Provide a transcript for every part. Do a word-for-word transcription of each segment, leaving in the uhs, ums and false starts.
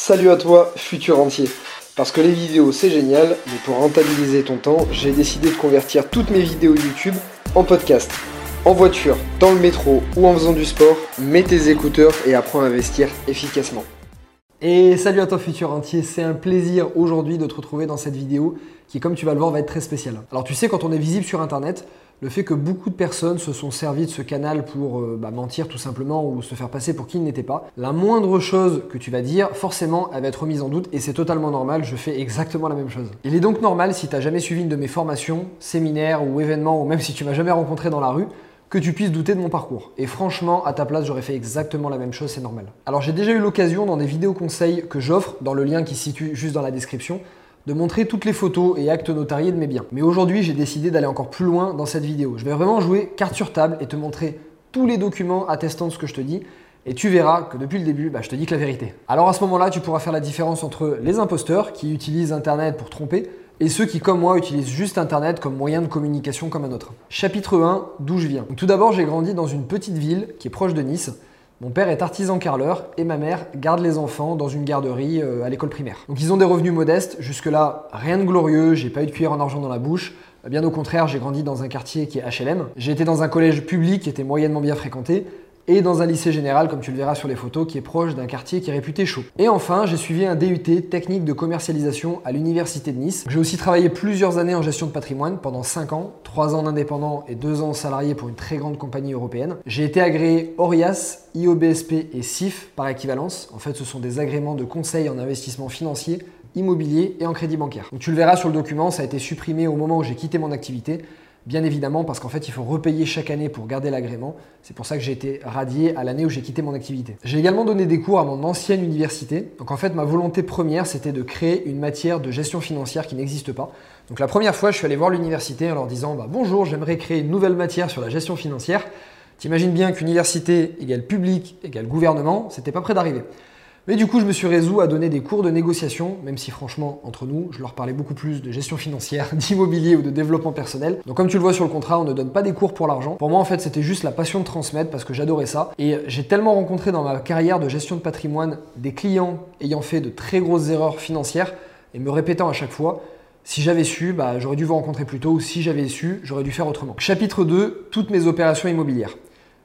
Salut à toi, futur entier. Parce que les vidéos c'est génial, mais pour rentabiliser ton temps, j'ai décidé de convertir toutes mes vidéos YouTube en podcast. En voiture, dans le métro ou en faisant du sport, mets tes écouteurs et apprends à investir efficacement. Et salut à toi futur entier, c'est un plaisir aujourd'hui de te retrouver dans cette vidéo qui, comme tu vas le voir, va être très spéciale. Alors tu sais, quand on est visible sur internet, le fait que beaucoup de personnes se sont servies de ce canal pour euh, bah, mentir tout simplement ou se faire passer pour qui ils n'étaient pas, la moindre chose que tu vas dire, forcément, elle va être remise en doute et c'est totalement normal, je fais exactement la même chose. Il est donc normal, si tu n'as jamais suivi une de mes formations, séminaires ou événements, ou même si tu m'as jamais rencontré dans la rue, que tu puisses douter de mon parcours. Et franchement, à ta place, j'aurais fait exactement la même chose, c'est normal. Alors j'ai déjà eu l'occasion dans des vidéos conseils que j'offre, dans le lien qui se situe juste dans la description, de montrer toutes les photos et actes notariés de mes biens. Mais aujourd'hui, j'ai décidé d'aller encore plus loin dans cette vidéo. Je vais vraiment jouer carte sur table et te montrer tous les documents attestant ce que je te dis. Et tu verras que depuis le début, bah, je te dis que la vérité. Alors à ce moment-là, tu pourras faire la différence entre les imposteurs qui utilisent Internet pour tromper et ceux qui, comme moi, utilisent juste Internet comme moyen de communication comme un autre. Chapitre un, d'où je viens. Donc, tout d'abord, j'ai grandi dans une petite ville qui est proche de Nice. Mon père est artisan carreleur et ma mère garde les enfants dans une garderie euh, à l'école primaire. Donc ils ont des revenus modestes, jusque-là rien de glorieux, j'ai pas eu de cuillère en argent dans la bouche. Bien au contraire, j'ai grandi dans un quartier qui est H L M. J'ai été dans un collège public qui était moyennement bien fréquenté et dans un lycée général, comme tu le verras sur les photos, qui est proche d'un quartier qui est réputé chaud. Et enfin, j'ai suivi un D U T, technique de commercialisation, à l'université de Nice. J'ai aussi travaillé plusieurs années en gestion de patrimoine, pendant cinq ans, trois ans d'indépendant et deux ans salarié pour une très grande compagnie européenne. J'ai été agréé ORIAS, I O B S P et C I F par équivalence. En fait, ce sont des agréments de conseil en investissement financier, immobilier et en crédit bancaire. Donc, tu le verras sur le document, ça a été supprimé au moment où j'ai quitté mon activité. Bien évidemment, parce qu'en fait, il faut repayer chaque année pour garder l'agrément. C'est pour ça que j'ai été radié à l'année où j'ai quitté mon activité. J'ai également donné des cours à mon ancienne université. Donc en fait, ma volonté première, c'était de créer une matière de gestion financière qui n'existe pas. Donc la première fois, je suis allé voir l'université en leur disant bah, « Bonjour, j'aimerais créer une nouvelle matière sur la gestion financière ». T'imagines bien qu'université égale public égale gouvernement, c'était pas près d'arriver. Mais du coup, je me suis résolu à donner des cours de négociation, même si franchement, entre nous, je leur parlais beaucoup plus de gestion financière, d'immobilier ou de développement personnel. Donc comme tu le vois sur le contrat, on ne donne pas des cours pour l'argent. Pour moi, en fait, c'était juste la passion de transmettre parce que j'adorais ça. Et j'ai tellement rencontré dans ma carrière de gestion de patrimoine des clients ayant fait de très grosses erreurs financières et me répétant à chaque fois, si j'avais su, bah, j'aurais dû vous rencontrer plus tôt, ou si j'avais su, j'aurais dû faire autrement. Chapitre deux, toutes mes opérations immobilières.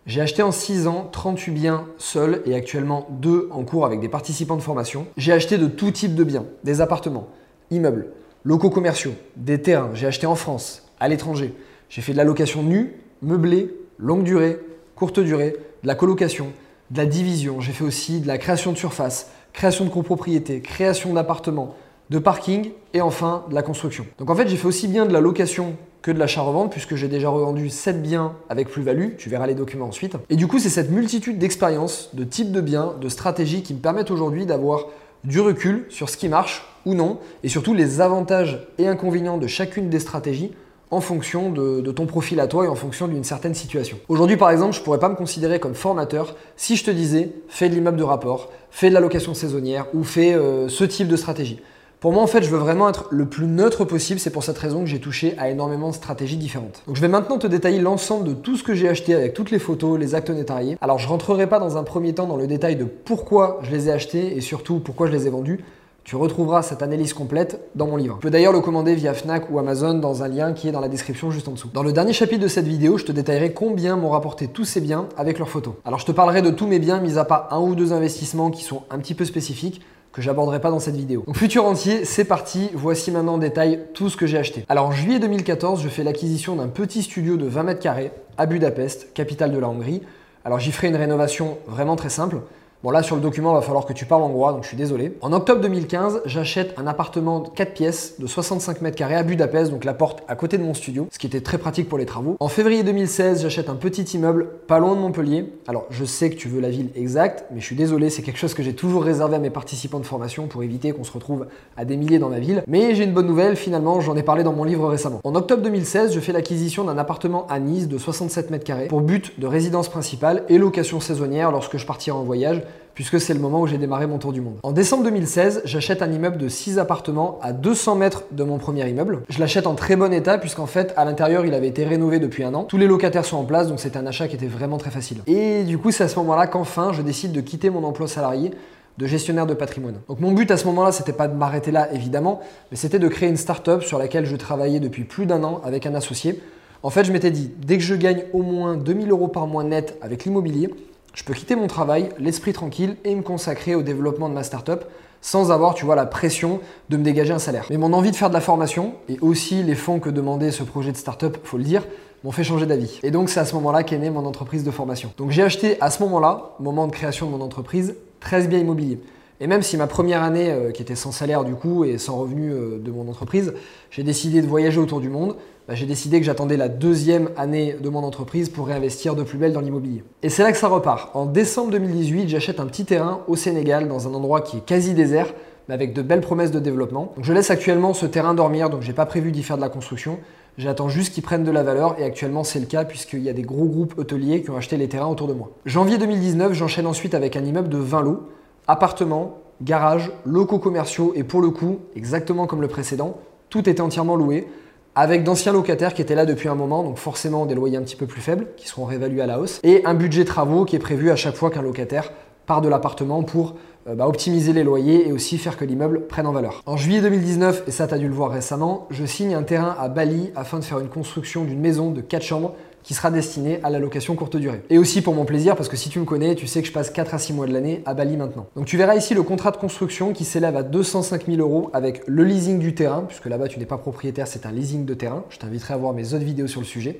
J'ai acheté en six ans trente-huit biens seuls et actuellement deux en cours avec des participants de formation. J'ai acheté de tout type de biens, des appartements, immeubles, locaux commerciaux, des terrains. J'ai acheté en France, à l'étranger. J'ai fait de la location nue, meublée, longue durée, courte durée, de la colocation, de la division. J'ai fait aussi de la création de surface, création de copropriété, création d'appartements, de parking et enfin de la construction. Donc en fait, j'ai fait aussi bien de la location que de l'achat-revente puisque j'ai déjà revendu sept biens avec plus-value, tu verras les documents ensuite. Et du coup, c'est cette multitude d'expériences, de types de biens, de stratégies qui me permettent aujourd'hui d'avoir du recul sur ce qui marche ou non et surtout les avantages et inconvénients de chacune des stratégies en fonction de, de ton profil à toi et en fonction d'une certaine situation. Aujourd'hui, par exemple, je pourrais pas me considérer comme formateur si je te disais fais de l'immeuble de rapport, fais de la location saisonnière ou fais euh, ce type de stratégie. Pour moi, en fait, je veux vraiment être le plus neutre possible. C'est pour cette raison que j'ai touché à énormément de stratégies différentes. Donc, je vais maintenant te détailler l'ensemble de tout ce que j'ai acheté avec toutes les photos, les actes notariés. Alors, je rentrerai pas dans un premier temps dans le détail de pourquoi je les ai achetés et surtout pourquoi je les ai vendus. Tu retrouveras cette analyse complète dans mon livre. Tu peux d'ailleurs le commander via Fnac ou Amazon dans un lien qui est dans la description juste en dessous. Dans le dernier chapitre de cette vidéo, je te détaillerai combien m'ont rapporté tous ces biens avec leurs photos. Alors, je te parlerai de tous mes biens, mis à part un ou deux investissements qui sont un petit peu spécifiques, que j'aborderai pas dans cette vidéo. Donc futur entier, c'est parti, voici maintenant en détail tout ce que j'ai acheté. Alors en juillet deux mille quatorze, je fais l'acquisition d'un petit studio de vingt mètres carrés à Budapest, capitale de la Hongrie. Alors j'y ferai une rénovation vraiment très simple. Bon là sur le document, il va falloir que tu parles hongrois, donc je suis désolé. En octobre deux mille quinze, j'achète un appartement de quatre pièces de soixante-cinq mètres carrés à Budapest, donc la porte à côté de mon studio, ce qui était très pratique pour les travaux. En février deux mille seize, j'achète un petit immeuble pas loin de Montpellier. Alors je sais que tu veux la ville exacte, mais je suis désolé, c'est quelque chose que j'ai toujours réservé à mes participants de formation pour éviter qu'on se retrouve à des milliers dans la ville. Mais j'ai une bonne nouvelle, finalement j'en ai parlé dans mon livre récemment. En octobre deux mille seize, je fais l'acquisition d'un appartement à Nice de soixante-sept mètres carrés pour but de résidence principale et location saisonnière lorsque je partirai en voyage, puisque c'est le moment où j'ai démarré mon tour du monde. En décembre deux mille seize, j'achète un immeuble de six appartements à deux cents mètres de mon premier immeuble. Je l'achète en très bon état puisqu'en fait, à l'intérieur, il avait été rénové depuis un an. Tous les locataires sont en place, donc c'est un achat qui était vraiment très facile. Et du coup, c'est à ce moment-là qu'enfin, je décide de quitter mon emploi salarié de gestionnaire de patrimoine. Donc mon but à ce moment-là, c'était pas de m'arrêter là évidemment, mais c'était de créer une start-up sur laquelle je travaillais depuis plus d'un an avec un associé. En fait, je m'étais dit, dès que je gagne au moins deux mille euros par mois net avec l'immobilier, je peux quitter mon travail, l'esprit tranquille et me consacrer au développement de ma start-up sans avoir, tu vois, la pression de me dégager un salaire. Mais mon envie de faire de la formation et aussi les fonds que demandait ce projet de start-up, faut le dire, m'ont fait changer d'avis. Et donc, c'est à ce moment-là qu'est née mon entreprise de formation. Donc, j'ai acheté à ce moment-là, moment de création de mon entreprise, treize biens immobiliers. Et même si ma première année, euh, qui était sans salaire du coup et sans revenu euh, de mon entreprise, j'ai décidé de voyager autour du monde, bah, j'ai décidé que j'attendais la deuxième année de mon entreprise pour réinvestir de plus belle dans l'immobilier. Et c'est là que ça repart. En décembre deux mille dix-huit, j'achète un petit terrain au Sénégal dans un endroit qui est quasi désert, mais avec de belles promesses de développement. Donc, je laisse actuellement ce terrain dormir, donc j'ai pas prévu d'y faire de la construction. J'attends juste qu'ils prennent de la valeur et actuellement c'est le cas puisqu'il y a des gros groupes hôteliers qui ont acheté les terrains autour de moi. janvier deux mille dix-neuf, j'enchaîne ensuite avec un immeuble de vingt lots, appartements, garages, locaux commerciaux et pour le coup, exactement comme le précédent, tout était entièrement loué avec d'anciens locataires qui étaient là depuis un moment, donc forcément des loyers un petit peu plus faibles qui seront réévalués à la hausse et un budget travaux qui est prévu à chaque fois qu'un locataire part de l'appartement pour euh, bah, optimiser les loyers et aussi faire que l'immeuble prenne en valeur. En juillet deux mille dix-neuf, et ça t'as dû le voir récemment, je signe un terrain à Bali afin de faire une construction d'une maison de quatre chambres qui sera destinée à la location courte durée. Et aussi pour mon plaisir, parce que si tu me connais, tu sais que je passe quatre à six mois de l'année à Bali maintenant. Donc tu verras ici le contrat de construction qui s'élève à deux cent cinq mille euros avec le leasing du terrain, puisque là-bas tu n'es pas propriétaire, c'est un leasing de terrain. Je t'inviterai à voir mes autres vidéos sur le sujet.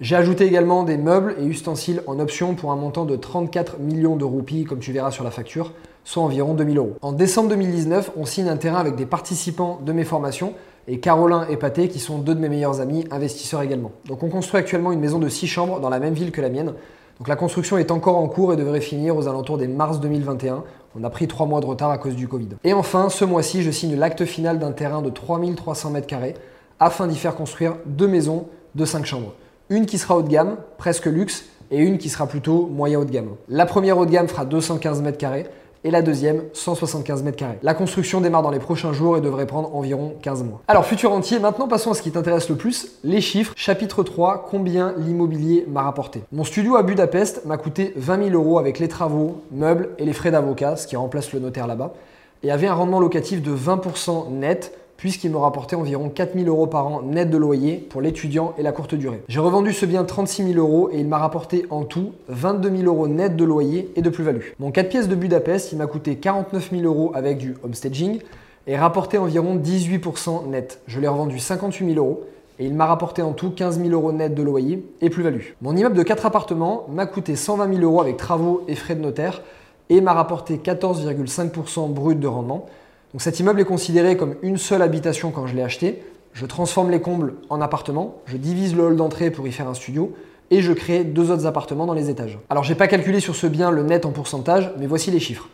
J'ai ajouté également des meubles et ustensiles en option pour un montant de trente-quatre millions de roupies, comme tu verras sur la facture, soit environ deux mille euros. En décembre deux mille dix-neuf, on signe un terrain avec des participants de mes formations et Caroline et Pathé qui sont deux de mes meilleurs amis, investisseurs également. Donc on construit actuellement une maison de six chambres dans la même ville que la mienne. Donc la construction est encore en cours et devrait finir aux alentours des mars deux mille vingt et un. On a pris trois mois de retard à cause du Covid. Et enfin, ce mois-ci, je signe l'acte final d'un terrain de trois mille trois cents mètres carrés afin d'y faire construire deux maisons de cinq chambres. Une qui sera haut de gamme, presque luxe, et une qui sera plutôt moyen haut de gamme. La première haut de gamme fera deux cent quinze mètres carrés et la deuxième cent soixante-quinze mètres carrés. La construction démarre dans les prochains jours et devrait prendre environ quinze mois. Alors, futur entier, maintenant passons à ce qui t'intéresse le plus, les chiffres. Chapitre trois, combien l'immobilier m'a rapporté. Mon studio à Budapest m'a coûté vingt mille euros avec les travaux, meubles et les frais d'avocat, ce qui remplace le notaire là-bas, et avait un rendement locatif de vingt pour cent net, puisqu'il me rapportait environ quatre mille euros par an net de loyer pour l'étudiant et la courte durée. J'ai revendu ce bien trente-six mille euros et il m'a rapporté en tout vingt-deux mille euros net de loyer et de plus-value. Mon quatre pièces de Budapest, il m'a coûté quarante-neuf mille euros avec du homestaging et rapporté environ dix-huit pour cent net. Je l'ai revendu cinquante-huit mille euros et il m'a rapporté en tout quinze mille euros net de loyer et plus-value. Mon immeuble de quatre appartements m'a coûté cent vingt mille euros avec travaux et frais de notaire et m'a rapporté quatorze virgule cinq pour cent brut de rendement. Donc cet immeuble est considéré comme une seule habitation quand je l'ai acheté. Je transforme les combles en appartements, je divise le hall d'entrée pour y faire un studio et je crée deux autres appartements dans les étages. Alors j'ai pas calculé sur ce bien le net en pourcentage, mais voici les chiffres.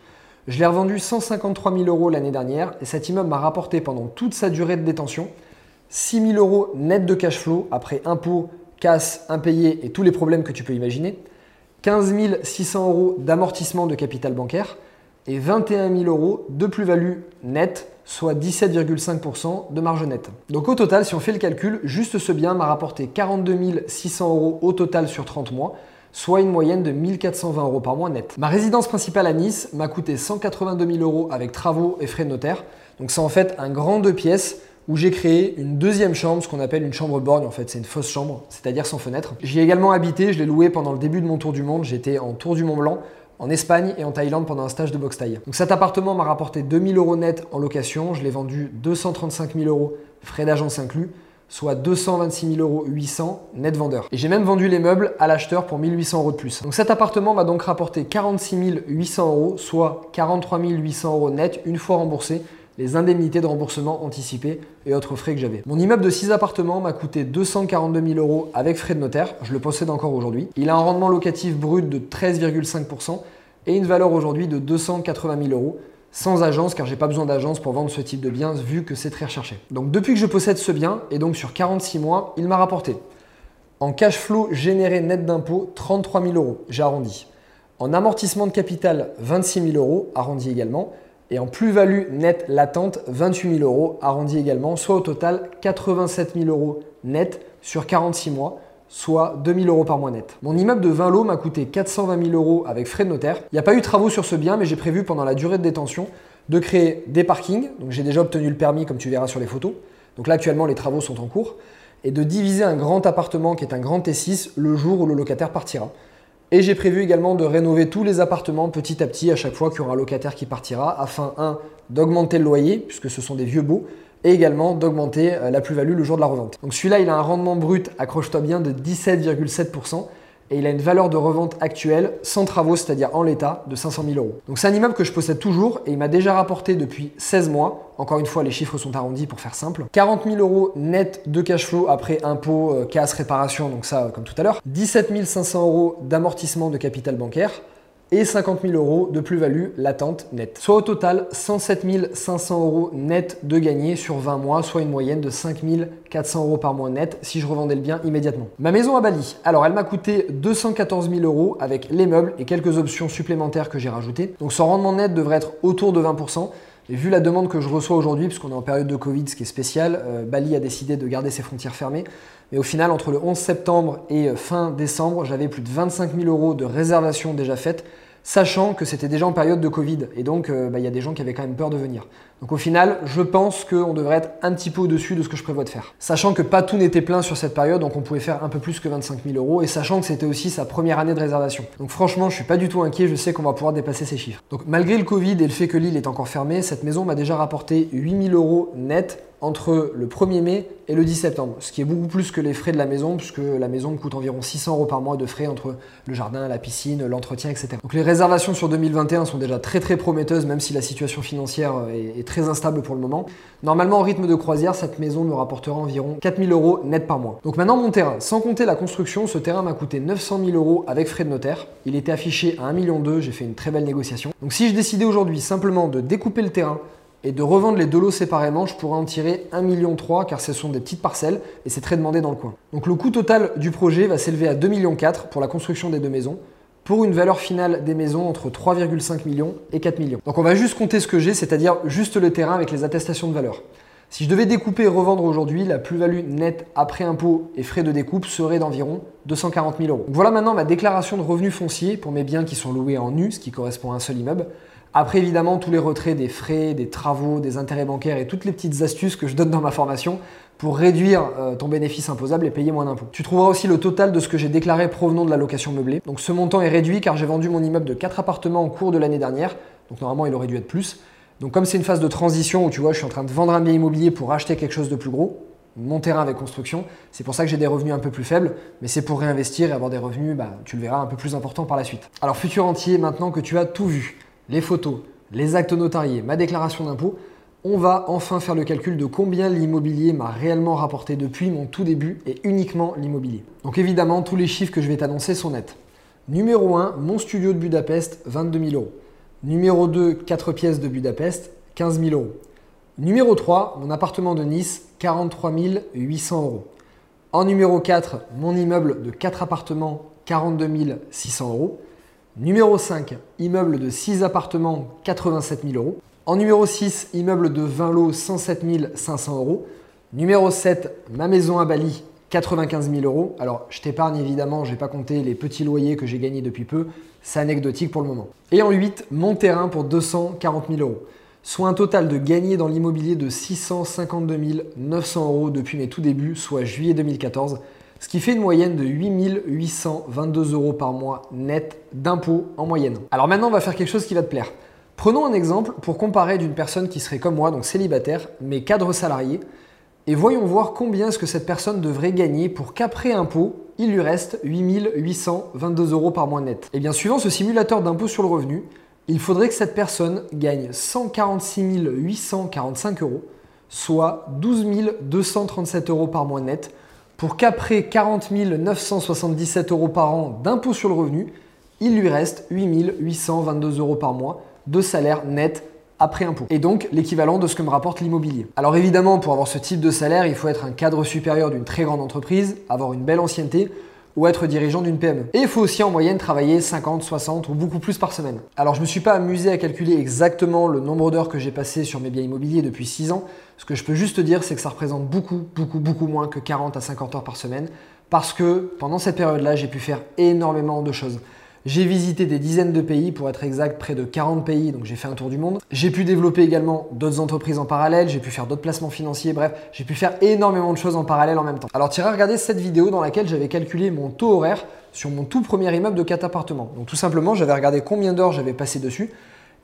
Je l'ai revendu cent cinquante-trois mille euros l'année dernière et cet immeuble m'a rapporté pendant toute sa durée de détention six mille euros net de cash flow après impôts, casse, impayés et tous les problèmes que tu peux imaginer, quinze mille six cents euros d'amortissement de capital bancaire, et vingt et un mille euros de plus-value nette, soit dix-sept virgule cinq pour cent de marge nette. Donc au total, si on fait le calcul, juste ce bien m'a rapporté quarante-deux mille six cents euros au total sur trente mois, soit une moyenne de mille quatre cent vingt euros par mois net. Ma résidence principale à Nice m'a coûté cent quatre-vingt-deux mille euros avec travaux et frais de notaire. Donc c'est en fait un grand deux pièces où j'ai créé une deuxième chambre, ce qu'on appelle une chambre borgne, en fait c'est une fausse chambre, c'est-à-dire sans fenêtre. J'y ai également habité, je l'ai loué pendant le début de mon tour du monde, j'étais en tour du Mont-Blanc, en Espagne et en Thaïlande pendant un stage de boxe thaï. Donc cet appartement m'a rapporté deux mille euros net en location, je l'ai vendu deux cent trente-cinq mille euros frais d'agence inclus, soit deux cent vingt-six mille euros huit cents net vendeur. Et j'ai même vendu les meubles à l'acheteur pour mille huit cents euros de plus. Donc cet appartement m'a donc rapporté quarante-six mille huit cents euros, soit quarante-trois mille huit cents euros net une fois remboursé les indemnités de remboursement anticipées et autres frais que j'avais. Mon immeuble de six appartements m'a coûté deux cent quarante-deux mille euros avec frais de notaire, je le possède encore aujourd'hui. Il a un rendement locatif brut de treize virgule cinq pour cent et une valeur aujourd'hui de deux cent quatre-vingt mille euros, sans agence car j'ai pas besoin d'agence pour vendre ce type de bien vu que c'est très recherché. Donc depuis que je possède ce bien, et donc sur quarante-six mois, il m'a rapporté en cash flow généré net d'impôts trente-trois mille euros, j'ai arrondi. En amortissement de capital vingt-six mille euros, arrondi également. Et en plus-value nette latente, vingt-huit mille euros, arrondi également, soit au total quatre-vingt-sept mille euros net sur quarante-six mois, soit deux mille euros par mois net. Mon immeuble de vingt lots m'a coûté quatre cent vingt mille euros avec frais de notaire. Il n'y a pas eu de travaux sur ce bien, mais j'ai prévu pendant la durée de détention de créer des parkings. Donc j'ai déjà obtenu le permis, comme tu verras sur les photos. Donc là, actuellement, les travaux sont en cours. Et de diviser un grand appartement qui est un grand T six le jour où le locataire partira. Et j'ai prévu également de rénover tous les appartements petit à petit à chaque fois qu'il y aura un locataire qui partira afin, un, d'augmenter le loyer, puisque ce sont des vieux baux, et également d'augmenter la plus-value le jour de la revente. Donc celui-là, il a un rendement brut, accroche-toi bien, de dix-sept virgule sept pour cent et il a une valeur de revente actuelle, sans travaux, c'est-à-dire en l'état, de cinq cent mille euros. Donc c'est un immeuble que je possède toujours et il m'a déjà rapporté depuis seize mois, encore une fois les chiffres sont arrondis pour faire simple, quarante mille euros net de cash flow après impôts, casse, réparation, donc ça comme tout à l'heure, dix-sept mille cinq cents euros d'amortissement de capital bancaire, et cinquante mille euros de plus-value latente nette. Soit au total cent sept mille cinq cents euros net de gagné sur vingt mois, soit une moyenne de cinq mille quatre cents euros par mois net si je revendais le bien immédiatement. Ma maison à Bali, alors elle m'a coûté deux cent quatorze mille euros avec les meubles et quelques options supplémentaires que j'ai rajoutées. Donc son rendement net devrait être autour de vingt pour cent. Et vu la demande que je reçois aujourd'hui, puisqu'on est en période de Covid, ce qui est spécial, euh, Bali a décidé de garder ses frontières fermées. Mais au final, entre le onze septembre et fin décembre, j'avais plus de vingt-cinq mille euros de réservations déjà faites, sachant que c'était déjà en période de Covid. Et donc, euh, bah, y a des gens qui avaient quand même peur de venir. Donc au final, je pense qu'on devrait être un petit peu au-dessus de ce que je prévois de faire. Sachant que pas tout n'était plein sur cette période, donc on pouvait faire un peu plus que vingt-cinq mille euros, et sachant que c'était aussi sa première année de réservation. Donc franchement, je suis pas du tout inquiet, je sais qu'on va pouvoir dépasser ces chiffres. Donc malgré le Covid et le fait que l'île est encore fermée, cette maison m'a déjà rapporté huit mille euros net, entre le premier mai et le dix septembre, ce qui est beaucoup plus que les frais de la maison, puisque la maison me coûte environ six cents euros par mois de frais entre le jardin, la piscine, l'entretien, et cetera. Donc les réservations sur deux mille vingt et un sont déjà très très prometteuses, même si la situation financière est, est très instable pour le moment. Normalement, en rythme de croisière, cette maison me rapportera environ quatre mille euros net par mois. Donc maintenant, mon terrain. Sans compter la construction, ce terrain m'a coûté neuf cent mille euros avec frais de notaire. Il était affiché à un million deux, j'ai fait une très belle négociation. Donc si je décidais aujourd'hui simplement de découper le terrain, et de revendre les deux lots séparément, je pourrais en tirer un million trois car ce sont des petites parcelles et c'est très demandé dans le coin. Donc le coût total du projet va s'élever à deux millions quatre pour la construction des deux maisons, pour une valeur finale des maisons entre trois virgule cinq millions et quatre millions. Donc on va juste compter ce que j'ai, c'est-à-dire juste le terrain avec les attestations de valeur. Si je devais découper et revendre aujourd'hui, la plus-value nette après impôts et frais de découpe serait d'environ deux cent quarante mille euros. Donc voilà maintenant ma déclaration de revenus fonciers pour mes biens qui sont loués en U, ce qui correspond à un seul immeuble. Après, évidemment, tous les retraits des frais, des travaux, des intérêts bancaires et toutes les petites astuces que je donne dans ma formation pour réduire euh, ton bénéfice imposable et payer moins d'impôts. Tu trouveras aussi le total de ce que j'ai déclaré provenant de la location meublée. Donc ce montant est réduit car j'ai vendu mon immeuble de quatre appartements au cours de l'année dernière. Donc normalement, il aurait dû être plus. Donc comme c'est une phase de transition où tu vois, je suis en train de vendre un bien immobilier pour acheter quelque chose de plus gros, mon terrain avec construction, c'est pour ça que j'ai des revenus un peu plus faibles, mais c'est pour réinvestir et avoir des revenus, bah, tu le verras, un peu plus importants par la suite. Alors futur entier, maintenant que tu as tout vu, les photos, les actes notariés, ma déclaration d'impôt, on va enfin faire le calcul de combien l'immobilier m'a réellement rapporté depuis mon tout début et uniquement l'immobilier. Donc évidemment, tous les chiffres que je vais t'annoncer sont nets. Numéro un, mon studio de Budapest, vingt-deux mille euros. Numéro deux, quatre pièces de Budapest, quinze mille euros. Numéro trois, mon appartement de Nice, quarante-trois mille huit cents euros. En numéro quatre, mon immeuble de quatre appartements, quarante-deux mille six cents euros. Numéro cinq, immeuble de six appartements, quatre-vingt-sept mille euros. En numéro six, immeuble de vingt lots, cent sept mille cinq cents euros. Numéro sept, ma maison à Bali, quatre-vingt-quinze mille euros. Alors, je t'épargne évidemment, je n'ai pas compté les petits loyers que j'ai gagnés depuis peu. C'est anecdotique pour le moment. Et en huit, mon terrain pour deux cent quarante mille euros. Soit un total de gagné dans l'immobilier de six cent cinquante-deux mille neuf cents euros depuis mes tout débuts, soit juillet deux mille quatorze. Ce qui fait une moyenne de huit mille huit cent vingt-deux euros par mois net d'impôts en moyenne. Alors maintenant, on va faire quelque chose qui va te plaire. Prenons un exemple pour comparer d'une personne qui serait comme moi, donc célibataire, mais cadre salarié, et voyons voir combien est-ce que cette personne devrait gagner pour qu'après impôt, il lui reste huit mille huit cent vingt-deux euros par mois net. Et bien, suivant ce simulateur d'impôt sur le revenu, il faudrait que cette personne gagne cent quarante-six mille huit cent quarante-cinq euros, soit douze mille deux cent trente-sept euros par mois net, pour qu'après quarante mille neuf cent soixante-dix-sept euros par an d'impôt sur le revenu, il lui reste huit mille huit cent vingt-deux euros par mois de salaire net après impôt. Et donc l'équivalent de ce que me rapporte l'immobilier. Alors évidemment, pour avoir ce type de salaire, il faut être un cadre supérieur d'une très grande entreprise, avoir une belle ancienneté ou être dirigeant d'une P M E. Et il faut aussi en moyenne travailler cinquante, soixante ou beaucoup plus par semaine. Alors je ne me suis pas amusé à calculer exactement le nombre d'heures que j'ai passé sur mes biens immobiliers depuis six ans. Ce que je peux juste te dire, c'est que ça représente beaucoup, beaucoup, beaucoup moins que quarante à cinquante heures par semaine. parce que pendant cette période-là, j'ai pu faire énormément de choses. J'ai visité des dizaines de pays, pour être exact, près de quarante pays, donc j'ai fait un tour du monde. J'ai pu développer également d'autres entreprises en parallèle, j'ai pu faire d'autres placements financiers, bref, j'ai pu faire énormément de choses en parallèle en même temps. Alors t'iras regarder cette vidéo dans laquelle j'avais calculé mon taux horaire sur mon tout premier immeuble de quatre appartements. Donc tout simplement, j'avais regardé combien d'heures j'avais passé dessus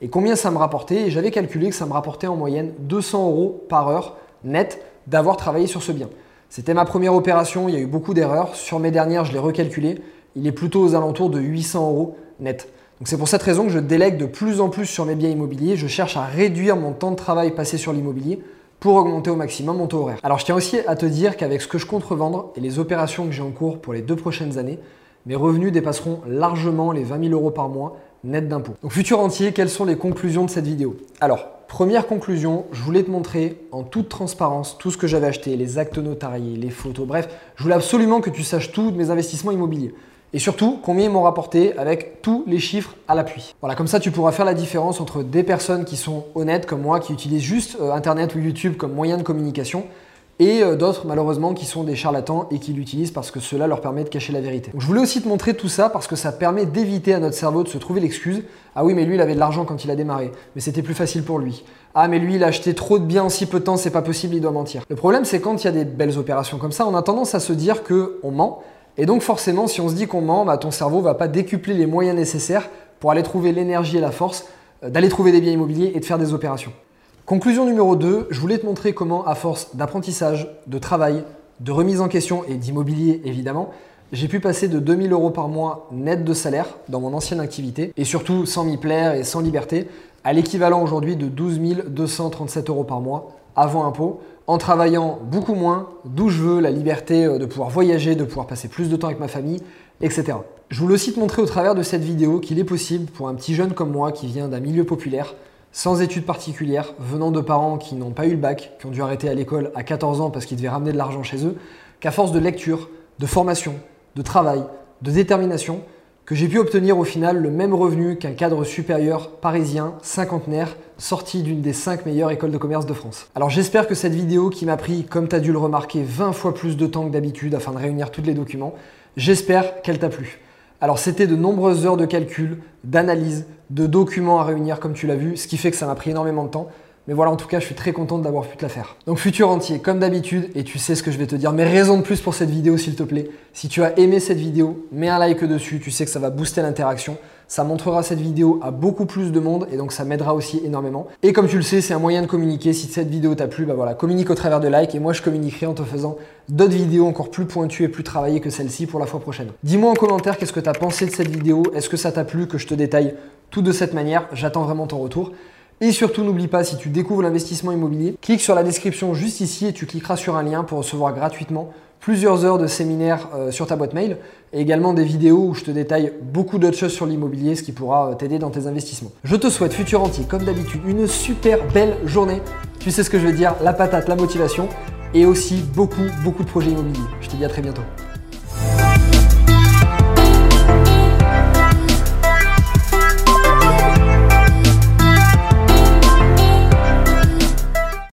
et combien ça me rapportait, et j'avais calculé que ça me rapportait en moyenne deux cents euros par heure net d'avoir travaillé sur ce bien. C'était ma première opération, il y a eu beaucoup d'erreurs, sur mes dernières je l'ai recalculé, il est plutôt aux alentours de huit cents euros net. Donc c'est pour cette raison que je délègue de plus en plus sur mes biens immobiliers, je cherche à réduire mon temps de travail passé sur l'immobilier pour augmenter au maximum mon taux horaire. Alors je tiens aussi à te dire qu'avec ce que je compte revendre et les opérations que j'ai en cours pour les deux prochaines années, mes revenus dépasseront largement les vingt mille euros par mois net d'impôts. Donc futur entier, quelles sont les conclusions de cette vidéo? Alors, première conclusion, je voulais te montrer en toute transparence tout ce que j'avais acheté, les actes notariés, les photos, bref, je voulais absolument que tu saches tout de mes investissements immobiliers. Et surtout, combien ils m'ont rapporté avec tous les chiffres à l'appui. Voilà, comme ça, tu pourras faire la différence entre des personnes qui sont honnêtes comme moi, qui utilisent juste euh, Internet ou YouTube comme moyen de communication, et euh, d'autres, malheureusement, qui sont des charlatans et qui l'utilisent parce que cela leur permet de cacher la vérité. Donc, je voulais aussi te montrer tout ça parce que ça permet d'éviter à notre cerveau de se trouver l'excuse « Ah oui, mais lui, il avait de l'argent quand il a démarré, mais c'était plus facile pour lui. Ah, mais lui, il a acheté trop de biens en si peu de temps, c'est pas possible, il doit mentir. » Le problème, c'est quand il y a des belles opérations comme ça, on a tendance à se dire qu'on ment. Et donc forcément, si on se dit qu'on ment, bah, ton cerveau ne va pas décupler les moyens nécessaires pour aller trouver l'énergie et la force d'aller trouver des biens immobiliers et de faire des opérations. Conclusion numéro deux, je voulais te montrer comment, à force d'apprentissage, de travail, de remise en question et d'immobilier évidemment, j'ai pu passer de deux mille euros par mois net de salaire dans mon ancienne activité, et surtout sans m'y plaire et sans liberté, à l'équivalent aujourd'hui de douze mille deux cent trente-sept euros par mois avant impôt, en travaillant beaucoup moins, d'où je veux, la liberté de pouvoir voyager, de pouvoir passer plus de temps avec ma famille, et cetera. Je voulais aussi te montrer au travers de cette vidéo qu'il est possible pour un petit jeune comme moi qui vient d'un milieu populaire, sans études particulières, venant de parents qui n'ont pas eu le bac, qui ont dû arrêter à l'école à quatorze ans parce qu'ils devaient ramener de l'argent chez eux, qu'à force de lecture, de formation, de travail, de détermination, que j'ai pu obtenir au final le même revenu qu'un cadre supérieur parisien, cinquantenaire, sorti d'une des cinq meilleures écoles de commerce de France. Alors j'espère que cette vidéo qui m'a pris, comme tu as dû le remarquer, vingt fois plus de temps que d'habitude afin de réunir tous les documents, j'espère qu'elle t'a plu. Alors c'était de nombreuses heures de calcul, d'analyse, de documents à réunir comme tu l'as vu, ce qui fait que ça m'a pris énormément de temps. Mais voilà, en tout cas, je suis très content d'avoir pu te la faire. Donc futur entier, comme d'habitude, et tu sais ce que je vais te dire, mais raison de plus pour cette vidéo, s'il te plaît. Si tu as aimé cette vidéo, mets un like dessus, tu sais que ça va booster l'interaction. Ça montrera cette vidéo à beaucoup plus de monde et donc ça m'aidera aussi énormément. Et comme tu le sais, c'est un moyen de communiquer. Si cette vidéo t'a plu, bah voilà, communique au travers de likes et moi je communiquerai en te faisant d'autres vidéos encore plus pointues et plus travaillées que celle-ci pour la fois prochaine. Dis-moi en commentaire qu'est-ce que tu as pensé de cette vidéo. Est-ce que ça t'a plu que je te détaille tout de cette manière? J'attends vraiment ton retour. Et surtout, n'oublie pas, si tu découvres l'investissement immobilier, clique sur la description juste ici et tu cliqueras sur un lien pour recevoir gratuitement plusieurs heures de séminaires sur ta boîte mail et également des vidéos où je te détaille beaucoup d'autres choses sur l'immobilier, ce qui pourra t'aider dans tes investissements. Je te souhaite, futur entier, comme d'habitude, une super belle journée. Tu sais ce que je veux dire, la patate, la motivation et aussi beaucoup, beaucoup de projets immobiliers. Je te dis à très bientôt.